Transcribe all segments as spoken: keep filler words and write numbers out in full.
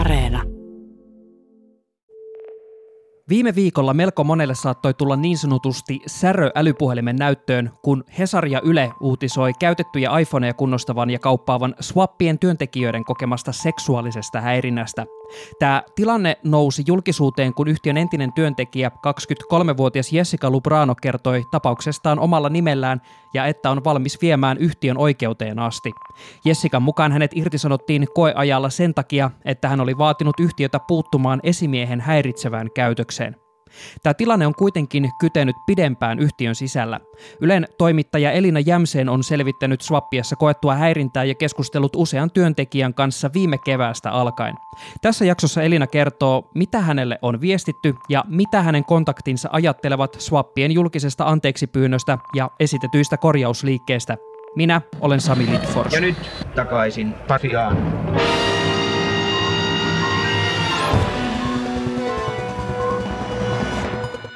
Areena. Viime viikolla melko monelle saattoi tulla niin sanotusti särö älypuhelimen näyttöön, kun Hesari ja Yle uutisoi käytettyjä iPhoneja kunnostavan ja kauppaavan Swappien työntekijöiden kokemasta seksuaalisesta häirinnästä. Tämä tilanne nousi julkisuuteen, kun yhtiön entinen työntekijä, kaksikymmentäkolmevuotias Jessica Lubrano kertoi tapauksestaan omalla nimellään ja että on valmis viemään yhtiön oikeuteen asti. Jessican mukaan hänet irtisanottiin koeajalla sen takia, että hän oli vaatinut yhtiötä puuttumaan esimiehen häiritsevään käytökseen. Tämä tilanne on kuitenkin kytenyt pidempään yhtiön sisällä. Ylen toimittaja Elina Jämsen on selvittänyt Swappiassa koettua häirintää ja keskustellut usean työntekijän kanssa viime keväästä alkaen. Tässä jaksossa Elina kertoo, mitä hänelle on viestitty ja mitä hänen kontaktinsa ajattelevat Swappien julkisesta anteeksipyynnöstä ja esitetyistä korjausliikkeistä. Minä olen Sami Lindfors. Ja nyt takaisin Pasiaan.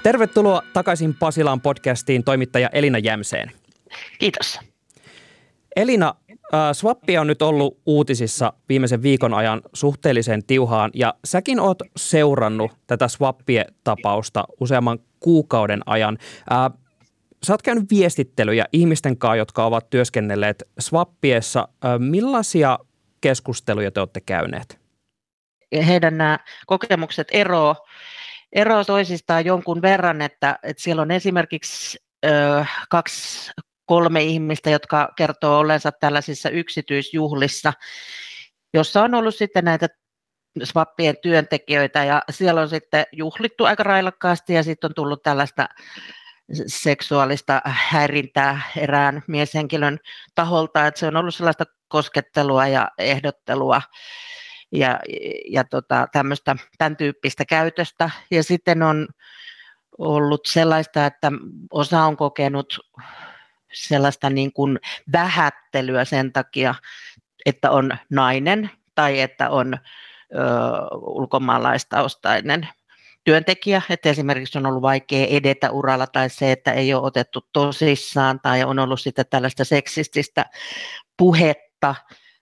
Tervetuloa takaisin Pasilaan podcastiin toimittaja Elina Jämseen. Kiitos. Elina, Swappia on nyt ollut uutisissa viimeisen viikon ajan suhteellisen tiuhaan ja säkin oot seurannut tätä Swappie-tapausta useamman kuukauden ajan. Sä oot käynyt viestittelyjä ihmisten kanssa, jotka ovat työskennelleet Swappiessa. Millaisia keskusteluja te olette käyneet? Heidän nämä kokemukset eroo. Ero toisistaan jonkun verran, että, että siellä on esimerkiksi ö, kaksi, kolme ihmistä, jotka kertoo olleensa tällaisissa yksityisjuhlissa, jossa on ollut sitten näitä Swappien työntekijöitä ja siellä on sitten juhlittu aika railakkaasti ja sitten on tullut tällaista seksuaalista häirintää erään mieshenkilön taholta, että se on ollut sellaista koskettelua ja ehdottelua. Ja, ja tota, tämmöistä, tämän tyyppistä käytöstä. Ja sitten on ollut sellaista, että osa on kokenut sellaista niin kuin vähättelyä sen takia, että on nainen tai että on ö, ulkomaalaistaustainen työntekijä. Että esimerkiksi on ollut vaikea edetä uralla tai se, että ei ole otettu tosissaan tai on ollut sitä tällaista seksististä puhetta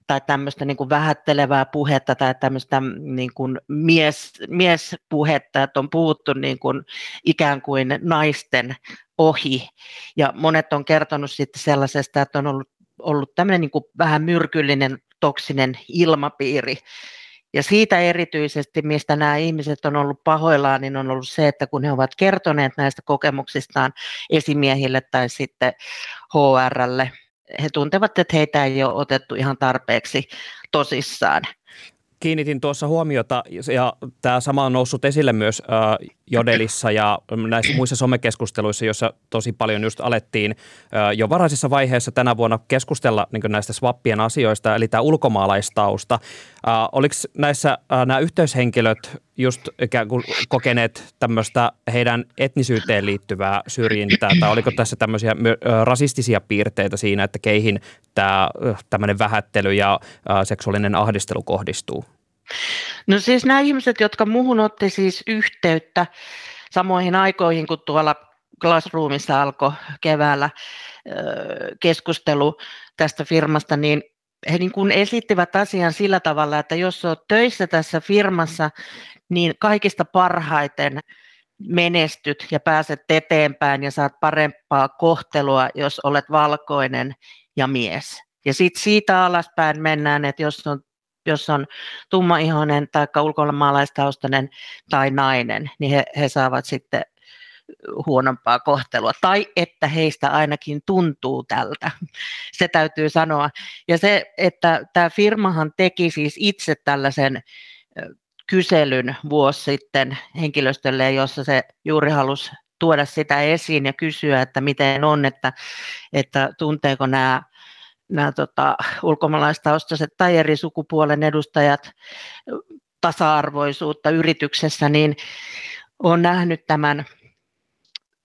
tai tämmöistä niin kuin vähättelevää puhetta tai tämmöistä niin kuin mies, miespuhetta, että on puhuttu niin kuin ikään kuin naisten ohi. Ja monet on kertonut sitten sellaisesta, että on ollut, ollut tämmöinen niin kuin vähän myrkyllinen, toksinen ilmapiiri. Ja siitä erityisesti, mistä nämä ihmiset on ollut pahoillaan, niin on ollut se, että kun he ovat kertoneet näistä kokemuksistaan esimiehille tai sitten H R:lle, he tuntevat, että heitä ei ole otettu ihan tarpeeksi tosissaan. Kiinnitin tuossa huomiota, ja tämä sama on noussut esille myös äh, Jodelissa ja näissä muissa somekeskusteluissa, joissa tosi paljon just alettiin äh, jo varhaisessa vaiheessa tänä vuonna keskustella niin kuin näistä Swappien asioista, eli tämä ulkomaalaistausta. Äh, oliko näissä äh, nämä yhteyshenkilöt just ikään kuin kokeneet tämmöistä heidän etnisyyteen liittyvää syrjintää, tai oliko tässä tämmöisiä äh, rasistisia piirteitä siinä, että keihin tämä tämmöinen vähättely ja äh, seksuaalinen ahdistelu kohdistuu? No siis nämä ihmiset, jotka muuhun otti siis yhteyttä samoihin aikoihin, kun tuolla Classroomissa alkoi keväällä keskustelu tästä firmasta, niin he niin kuin esittivät asian sillä tavalla, että jos olet töissä tässä firmassa, niin kaikista parhaiten menestyt ja pääset eteenpäin ja saat parempaa kohtelua, jos olet valkoinen ja mies. Ja sitten siitä alaspäin mennään, että jos on jos on tummaihoinen tai ulkomaalaistaustainen tai nainen, niin he, he saavat sitten huonompaa kohtelua. Tai että heistä ainakin tuntuu tältä, se täytyy sanoa. Ja se, että tämä firmahan teki siis itse tällaisen kyselyn vuosi sitten henkilöstölle, jossa se juuri halusi tuoda sitä esiin ja kysyä, että miten on, että, että tunteeko nämä nämä tota, ulkomaalaistaustaiset tai eri sukupuolen edustajat tasa-arvoisuutta yrityksessä, niin olen nähnyt tämän,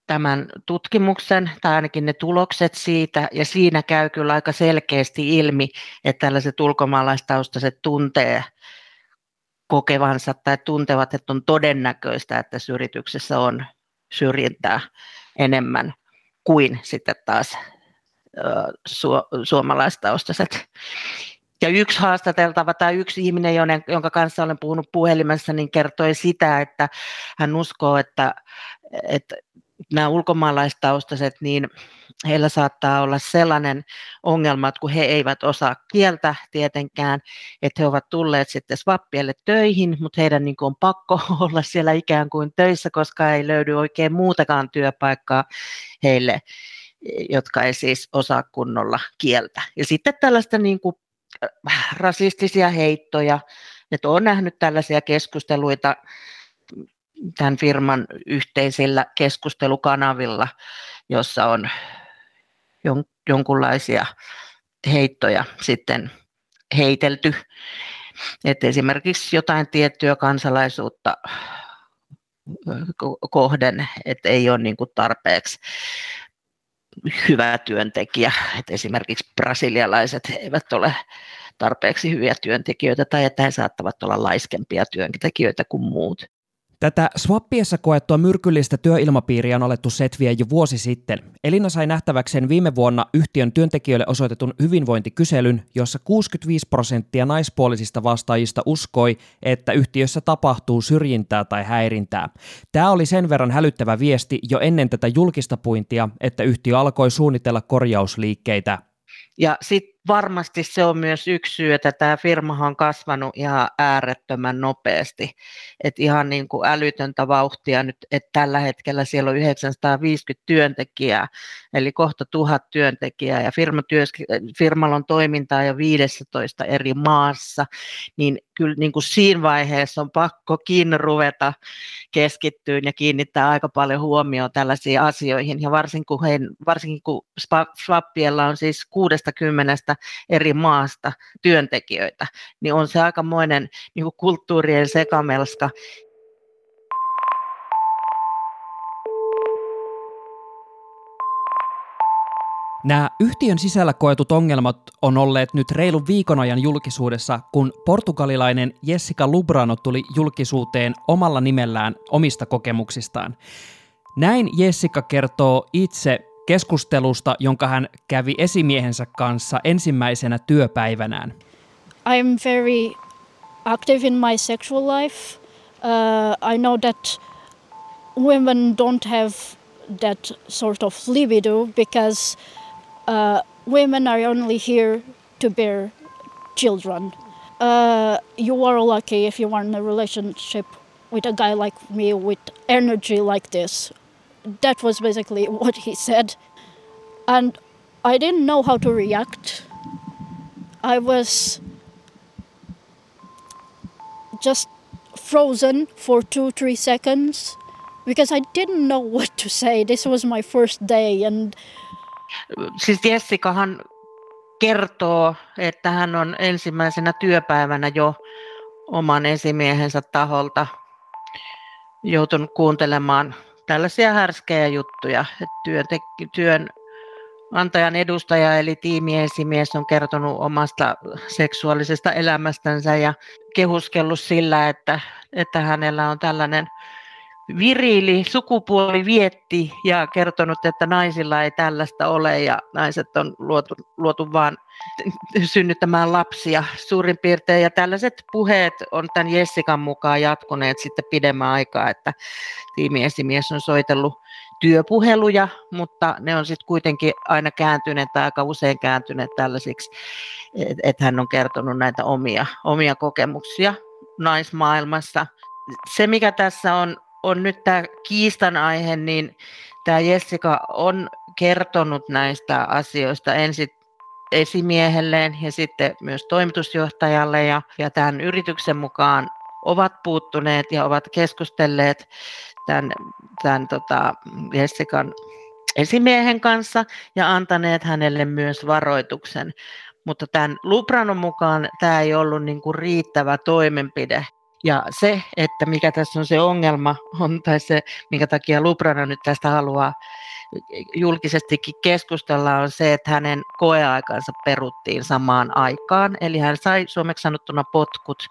tämän tutkimuksen tai ainakin ne tulokset siitä, ja siinä käy kyllä aika selkeästi ilmi, että tällaiset ulkomaalaistaustaiset tuntee kokevansa tai tuntevat, että on todennäköistä, että tässä yrityksessä on syrjintää enemmän kuin sitten taas Su- suomalaistaustaiset. Ja yksi haastateltava tai yksi ihminen, jonka kanssa olen puhunut puhelimessa, niin kertoi sitä, että hän uskoo, että, että nämä ulkomaalaistaustaiset, niin heillä saattaa olla sellainen ongelma, että kun he eivät osaa kieltä tietenkään, että he ovat tulleet sitten swappielle töihin, mutta heidän niin kuin on pakko olla siellä ikään kuin töissä, koska ei löydy oikein muutakaan työpaikkaa heille, jotka ei siis osaa kunnolla kieltä. Ja sitten tällaista niin kuin rasistisia heittoja, että olen nähnyt tällaisia keskusteluita tämän firman yhteisillä keskustelukanavilla, jossa on jonkunlaisia heittoja sitten heitelty. Et esimerkiksi jotain tiettyä kansalaisuutta kohden, että ei ole niinku tarpeeksi hyvä työntekijä. Et esimerkiksi brasilialaiset eivät ole tarpeeksi hyviä työntekijöitä tai että he saattavat olla laiskempia työntekijöitä kuin muut. Tätä swappiessa koettua myrkyllistä työilmapiiriä on alettu setviä jo vuosi sitten. Elina sai nähtäväkseen viime vuonna yhtiön työntekijöille osoitetun hyvinvointikyselyn, jossa kuusikymmentäviisi prosenttia naispuolisista vastaajista uskoi, että yhtiössä tapahtuu syrjintää tai häirintää. Tämä oli sen verran hälyttävä viesti jo ennen tätä julkista puintia, että yhtiö alkoi suunnitella korjausliikkeitä. Ja sitten varmasti se on myös yksi syy, että tämä firmahan on kasvanut ihan äärettömän nopeasti. Et ihan niin kuin älytöntä vauhtia nyt, että tällä hetkellä siellä on yhdeksänsataaviisikymmentä työntekijää, eli kohta tuhat työntekijää, ja firma työsk- firmalla on toimintaa jo viisitoista eri maassa, niin kyllä niin kuin siinä vaiheessa on pakkokin ruveta keskittyä ja kiinnittää aika paljon huomioon tällaisiin asioihin, ja varsinkin kun, he, varsinkin kun swappiella on siis kuusikymmentä eri maasta työntekijöitä, niin on se aikamoinen niin kuin kulttuurien sekamelska. Nämä yhtiön sisällä koetut ongelmat on olleet nyt reilun viikon ajan julkisuudessa, kun portugalilainen Jessica Lubrano tuli julkisuuteen omalla nimellään omista kokemuksistaan. Näin Jessica kertoo itse keskustelusta, jonka hän kävi esimiehensä kanssa ensimmäisenä työpäivänään. I'm very active in my sexual life. Uh, I know that women don't have that sort of libido because uh, women are only here to bear children. Uh, you are lucky if you are in a relationship with a guy like me with energy like this. That was basically what he said, and I didn't know how to react. I was just frozen for two, three seconds because I didn't know what to say. This was my first day, and siis Jessicahan kertoo, että hän on ensimmäisenä työpäivänä jo oman esimiehensä taholta joutunut kuuntelemaan tällaisia härskejä juttuja. Työntek- työnantajan edustaja eli tiimiesimies on kertonut omasta seksuaalisesta elämästänsä ja kehuskellut sillä, että, että hänellä on tällainen viriili sukupuolivietti ja kertonut, että naisilla ei tällaista ole ja naiset on luotu, luotu vaan synnyttämään lapsia suurin piirtein. Ja tällaiset puheet on tämän Jessican mukaan jatkuneet sitten pidemmän aikaa, että tiimiesimies on soitellut työpuheluja, mutta ne on sitten kuitenkin aina kääntyneet tai aika usein kääntyneet tällaisiksi, että hän on kertonut näitä omia, omia kokemuksia naismaailmassa. Se, mikä tässä on, on nyt tämä kiistan aihe, niin tämä Jessica on kertonut näistä asioista ensin esimiehelleen ja sitten myös toimitusjohtajalle ja, ja tämän yrityksen mukaan ovat puuttuneet ja ovat keskustelleet tämän, tämän tota Jessican esimiehen kanssa ja antaneet hänelle myös varoituksen, mutta tämän Lubranon mukaan tämä ei ollut niin kuin riittävä toimenpide. Ja se, että mikä tässä on se ongelma, on, tai se, minkä takia Lubrano nyt tästä haluaa julkisestikin keskustella, on se, että hänen koeaikansa peruttiin samaan aikaan. Eli hän sai suomeksi sanottuna potkut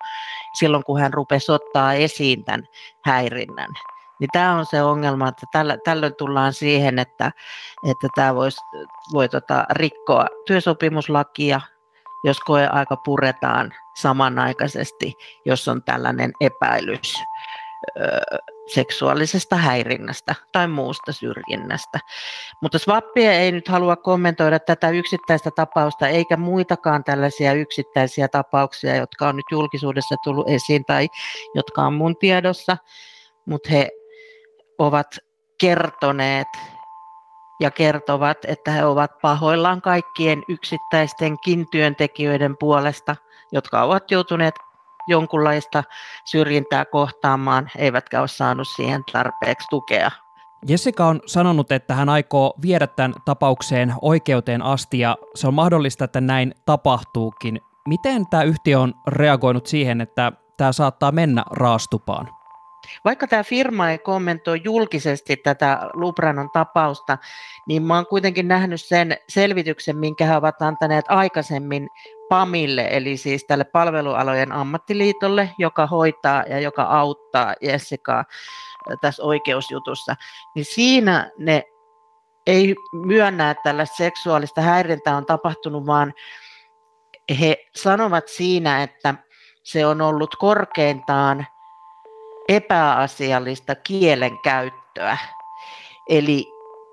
silloin, kun hän rupesi ottaa esiin tämän häirinnän. Niin tämä on se ongelma, että tällä, tällöin tullaan siihen, että, että tämä vois, voi tota, rikkoa työsopimuslakia jos koeaika puretaan samanaikaisesti, jos on tällainen epäilys seksuaalisesta häirinnästä tai muusta syrjinnästä. Mutta Swappie ei nyt halua kommentoida tätä yksittäistä tapausta eikä muitakaan tällaisia yksittäisiä tapauksia, jotka on nyt julkisuudessa tullut esiin tai jotka on mun tiedossa, mutta he ovat kertoneet ja kertovat, että he ovat pahoillaan kaikkien yksittäistenkin työntekijöiden puolesta, jotka ovat joutuneet jonkunlaista syrjintää kohtaamaan, eivätkä ole saanut siihen tarpeeksi tukea. Jessica on sanonut, että hän aikoo viedä tämän tapaukseen oikeuteen asti, ja se on mahdollista, että näin tapahtuukin. Miten tämä yhtiö on reagoinut siihen, että tämä saattaa mennä raastupaan? Vaikka tämä firma ei kommentoi julkisesti tätä Lubranon tapausta, niin mä oon kuitenkin nähnyt sen selvityksen, minkä he ovat antaneet aikaisemmin PAMille, eli siis tälle palvelualojen ammattiliitolle, joka hoitaa ja joka auttaa Jessicaa tässä oikeusjutussa. Niin siinä ne ei myönnä, että tällaista seksuaalista häirintää on tapahtunut, vaan he sanovat siinä, että se on ollut korkeintaan epäasiallista kielenkäyttöä, eli,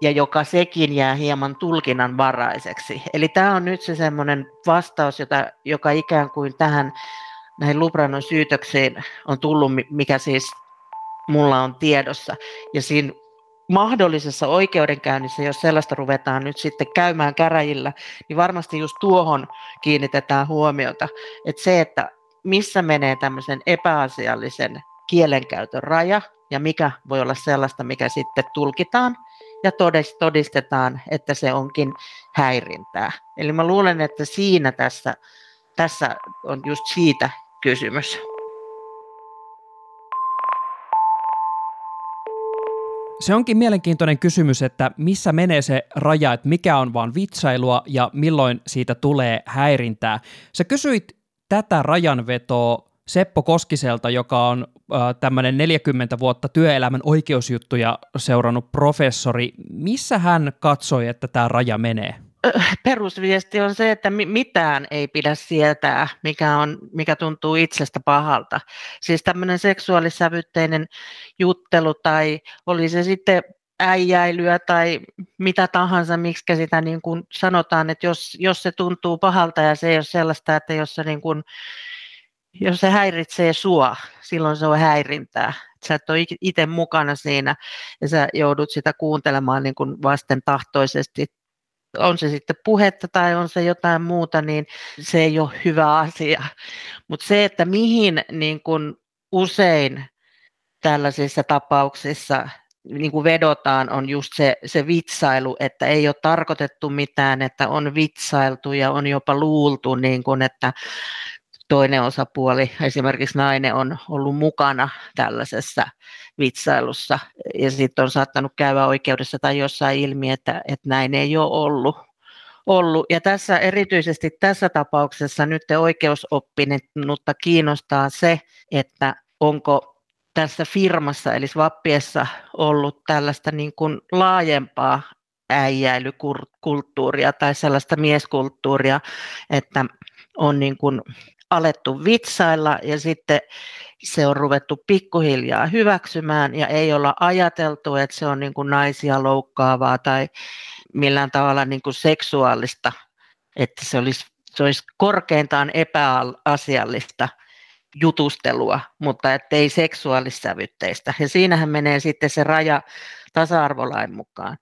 ja joka sekin jää hieman tulkinnanvaraiseksi. Eli tämä on nyt se semmoinen vastaus, jota, joka ikään kuin tähän näihin Lubranon syytöksiin on tullut, mikä siis mulla on tiedossa. Ja siinä mahdollisessa oikeudenkäynnissä, jos sellaista ruvetaan nyt sitten käymään käräjillä, niin varmasti just tuohon kiinnitetään huomiota. Että se, että missä menee tämmöisen epäasiallisen kielenkäytön raja ja mikä voi olla sellaista, mikä sitten tulkitaan ja todistetaan, että se onkin häirintää. Eli mä luulen, että siinä tässä, tässä on just siitä kysymys. Se onkin mielenkiintoinen kysymys, että missä menee se raja, että mikä on vaan vitsailua ja milloin siitä tulee häirintää. Sä kysyit tätä rajanvetoa Seppo Koskiselta, joka on äh, tämmöinen neljäkymmentä vuotta työelämän oikeusjuttuja seurannut professori. Missä hän katsoi, että tämä raja menee? Perusviesti on se, että mitään ei pidä sietää, mikä, on, mikä tuntuu itsestä pahalta. Siis tämmöinen seksuaalissävytteinen juttelu tai oli se sitten äijäilyä tai mitä tahansa, miksi sitä niin kuin sanotaan, että jos, jos se tuntuu pahalta ja se ei ole sellaista, että jos se niin kuin Jos se häiritsee sua, silloin se on häirintää. Sä et ole itse mukana siinä ja sä joudut sitä kuuntelemaan niin kuin vastentahtoisesti. On se sitten puhetta tai on se jotain muuta, niin se ei ole hyvä asia. Mutta se, että mihin niin kuin usein tällaisissa tapauksissa niin kuin vedotaan, on just se, se vitsailu, että ei ole tarkoitettu mitään, että on vitsailtu ja on jopa luultu, niin kuin, että toinen osapuoli, esimerkiksi nainen, on ollut mukana tällaisessa vitsailussa ja sitten on saattanut käydä oikeudessa tai jossain ilmi, että, että näin ei ole ollut. ollut. Ja tässä, erityisesti tässä tapauksessa nyt te oikeusoppinutta kiinnostaa se, että onko tässä firmassa eli Swappiessa ollut tällaista niin kuin laajempaa äijäilykulttuuria tai sellaista mieskulttuuria, että on niin kuin alettu vitsailla ja sitten se on ruvettu pikkuhiljaa hyväksymään ja ei olla ajateltu, että se on niin kuin naisia loukkaavaa tai millään tavalla niin kuin seksuaalista, että se olisi, se olisi korkeintaan epäasiallista jutustelua, mutta ettei seksuaalissävytteistä. Ja siinähän menee sitten se raja tasa-arvolain mukaan,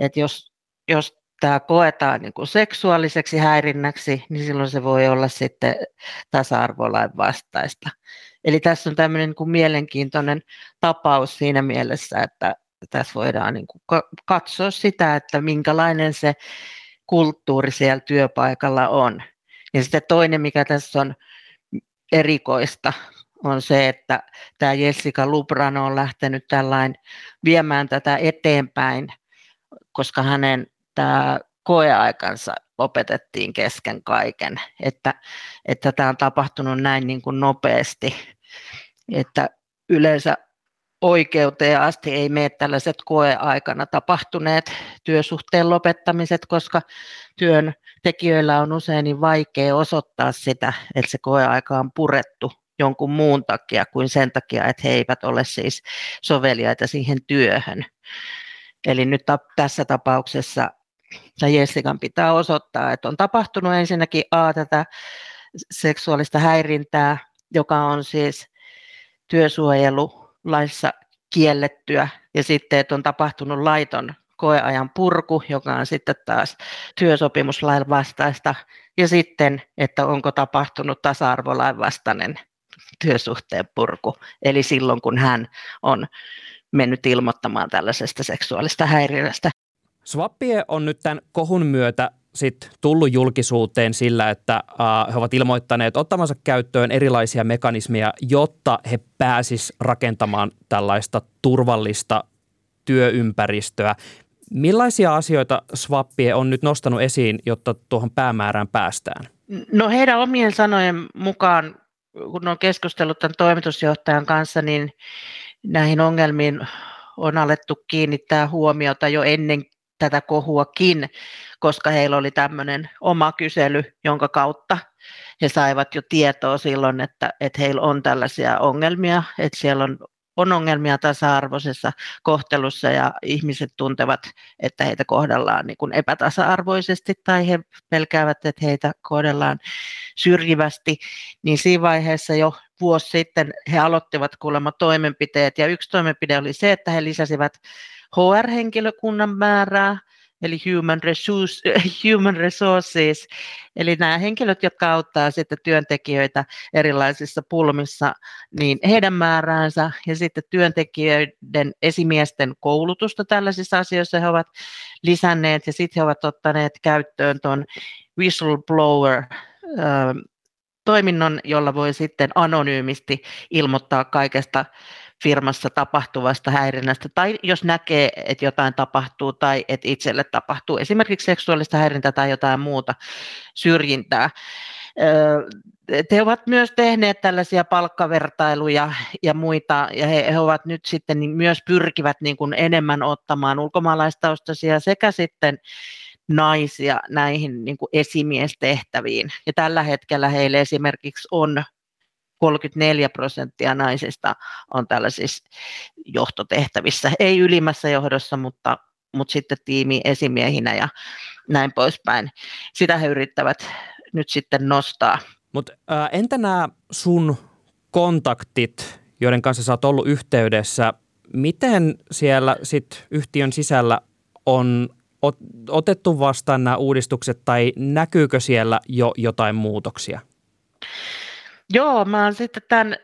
että jos, jos tämä koetaan niin kuin seksuaaliseksi häirinnäksi, niin silloin se voi olla sitten tasa-arvolain vastaista. Eli tässä on tämmöinen niin kuin mielenkiintoinen tapaus siinä mielessä, että tässä voidaan niin kuin katsoa sitä, että minkälainen se kulttuuri siellä työpaikalla on. Ja sitten toinen, mikä tässä on erikoista, on se, että tämä Jessica Lubrano on lähtenyt tällain viemään tätä eteenpäin, koska hänen tämä koeaikansa lopetettiin kesken kaiken, että, että tämä on tapahtunut näin niin kuin nopeasti, että yleensä oikeuteen asti ei mene tällaiset koeaikana tapahtuneet työsuhteen lopettamiset, koska työntekijöillä on usein niin vaikea osoittaa sitä, että se koeaika on purettu jonkun muun takia kuin sen takia, että he eivät ole siis soveliaita siihen työhön. Eli nyt tässä tapauksessa Jessican pitää osoittaa, että on tapahtunut ensinnäkin A, tätä seksuaalista häirintää, joka on siis työsuojelulaissa kiellettyä, ja sitten, että on tapahtunut laiton koeajan purku, joka on sitten taas työsopimuslain vastaista, ja sitten, että onko tapahtunut tasa-arvolain vastainen työsuhteen purku, eli silloin, kun hän on mennyt ilmoittamaan tällaisesta seksuaalista häirinnästä. Swappie on nyt tämän kohun myötä sit tullut julkisuuteen sillä, että äh, he ovat ilmoittaneet ottamansa käyttöön erilaisia mekanismeja, jotta he pääsisivät rakentamaan tällaista turvallista työympäristöä. Millaisia asioita Swappie on nyt nostanut esiin, jotta tuohon päämäärään päästään? No heidän omien sanojen mukaan, kun on keskustellut tämän toimitusjohtajan kanssa, niin näihin ongelmiin on alettu kiinnittää huomiota jo ennen tätä kohuakin, koska heillä oli tämmöinen oma kysely, jonka kautta he saivat jo tietoa silloin, että, että heillä on tällaisia ongelmia, että siellä on, on ongelmia tasa-arvoisessa kohtelussa ja ihmiset tuntevat, että heitä kohdellaan niin kuin epätasa-arvoisesti tai he pelkäävät, että heitä kohdellaan syrjivästi, niin siinä vaiheessa jo vuosi sitten he aloittivat kuulemma toimenpiteet ja yksi toimenpide oli se, että he lisäsivät H R-henkilökunnan määrää, eli human resources, human resources, eli nämä henkilöt, jotka auttaa sitten työntekijöitä erilaisissa pulmissa, niin heidän määräänsä ja sitten työntekijöiden esimiesten koulutusta tällaisissa asioissa he ovat lisänneet ja sitten he ovat ottaneet käyttöön tuon whistleblower toiminnon, jolla voi sitten anonyymisti ilmoittaa kaikesta firmassa tapahtuvasta häirinnästä tai jos näkee, että jotain tapahtuu tai että itselle tapahtuu esimerkiksi seksuaalista häirintää tai jotain muuta syrjintää. He ovat myös tehneet tällaisia palkkavertailuja ja muita ja he, he ovat nyt sitten myös pyrkivät niin kuin enemmän ottamaan ulkomaalaistaustaisia sekä sitten naisia näihin niin kuin esimiestehtäviin. Ja tällä hetkellä heillä esimerkiksi on kolmekymmentäneljä prosenttia naisista on tällaisissa johtotehtävissä, ei ylimmässä johdossa, mutta, mutta sitten tiimi esimiehinä ja näin poispäin. Sitä he yrittävät nyt sitten nostaa. Mut, äh, entä nämä sun kontaktit, joiden kanssa sä oot ollut yhteydessä, miten siellä sit yhtiön sisällä on ot- otettu vastaan nämä uudistukset tai näkyykö siellä jo jotain muutoksia? Joo, mä oon sitten tämän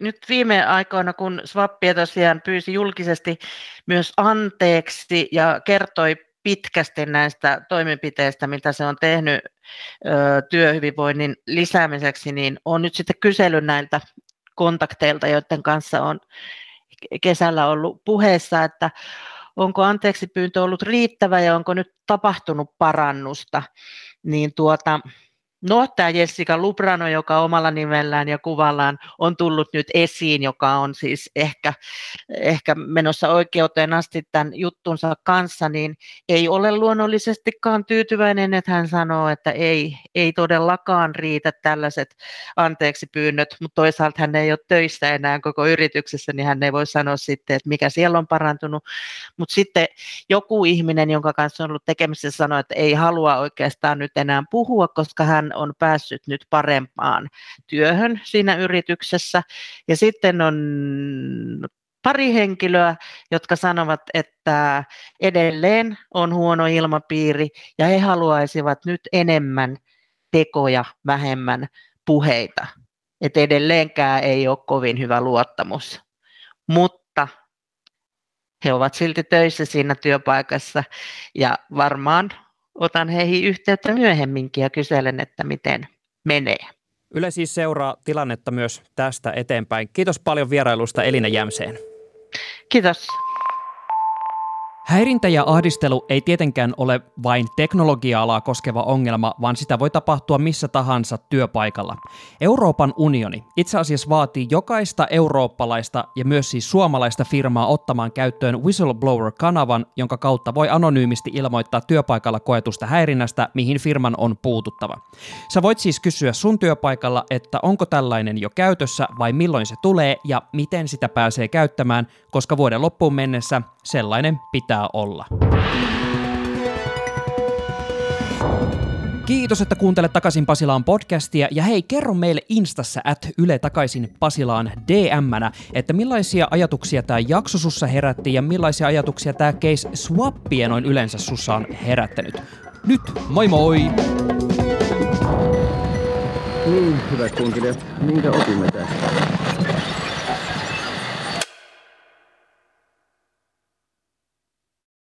nyt viime aikoina, kun Swappie tosiaan pyysi julkisesti myös anteeksi ja kertoi pitkästi näistä toimenpiteistä, mitä se on tehnyt ö, työhyvinvoinnin lisäämiseksi, niin on nyt sitten kysellyt näiltä kontakteilta, joiden kanssa on kesällä ollut puheessa, että onko anteeksi pyyntö ollut riittävä ja onko nyt tapahtunut parannusta, niin tuota... No, tämä Jessica Lubrano, joka omalla nimellään ja kuvallaan on tullut nyt esiin, joka on siis ehkä, ehkä menossa oikeuteen asti tämän juttunsa kanssa, niin ei ole luonnollisestikaan tyytyväinen, että hän sanoo, että ei, ei todellakaan riitä tällaiset anteeksi pyynnöt, mutta toisaalta hän ei ole töissä enää koko yrityksessä, niin hän ei voi sanoa sitten, että mikä siellä on parantunut, mutta sitten joku ihminen, jonka kanssa on ollut tekemisissä, sanoo, että ei halua oikeastaan nyt enää puhua, koska hän on päässyt nyt parempaan työhön siinä yrityksessä. Ja sitten on pari henkilöä, jotka sanovat, että edelleen on huono ilmapiiri ja he haluaisivat nyt enemmän tekoja, vähemmän puheita. Et edelleenkään ei ole kovin hyvä luottamus, mutta he ovat silti töissä siinä työpaikassa ja varmaan otan heihin yhteyttä myöhemminkin ja kyselen, että miten menee. Yle siis seuraa tilannetta myös tästä eteenpäin. Kiitos paljon vierailusta Elina Jämseen. Kiitos. Häirintä ja ahdistelu ei tietenkään ole vain teknologia-alaa koskeva ongelma, vaan sitä voi tapahtua missä tahansa työpaikalla. Euroopan unioni itse asiassa vaatii jokaista eurooppalaista ja myös siis suomalaista firmaa ottamaan käyttöön whistleblower-kanavan, jonka kautta voi anonyymisti ilmoittaa työpaikalla koetusta häirinnästä, mihin firman on puututtava. Sä voit siis kysyä sun työpaikalla, että onko tällainen jo käytössä vai milloin se tulee ja miten sitä pääsee käyttämään, koska vuoden loppuun mennessä sellainen pitää olla. Kiitos, että kuuntelet Takaisin Pasilaan podcastia, ja hei, kerro meille Instassa at Yle Takaisin Pasilaan D M-nä, että millaisia ajatuksia tämä jakso sussa herätti ja millaisia ajatuksia tämä case Swappie noin yleensä sussa on herättänyt. Nyt, moi moi! Niin, hyvät kunkilijat, minkä opimme tästä?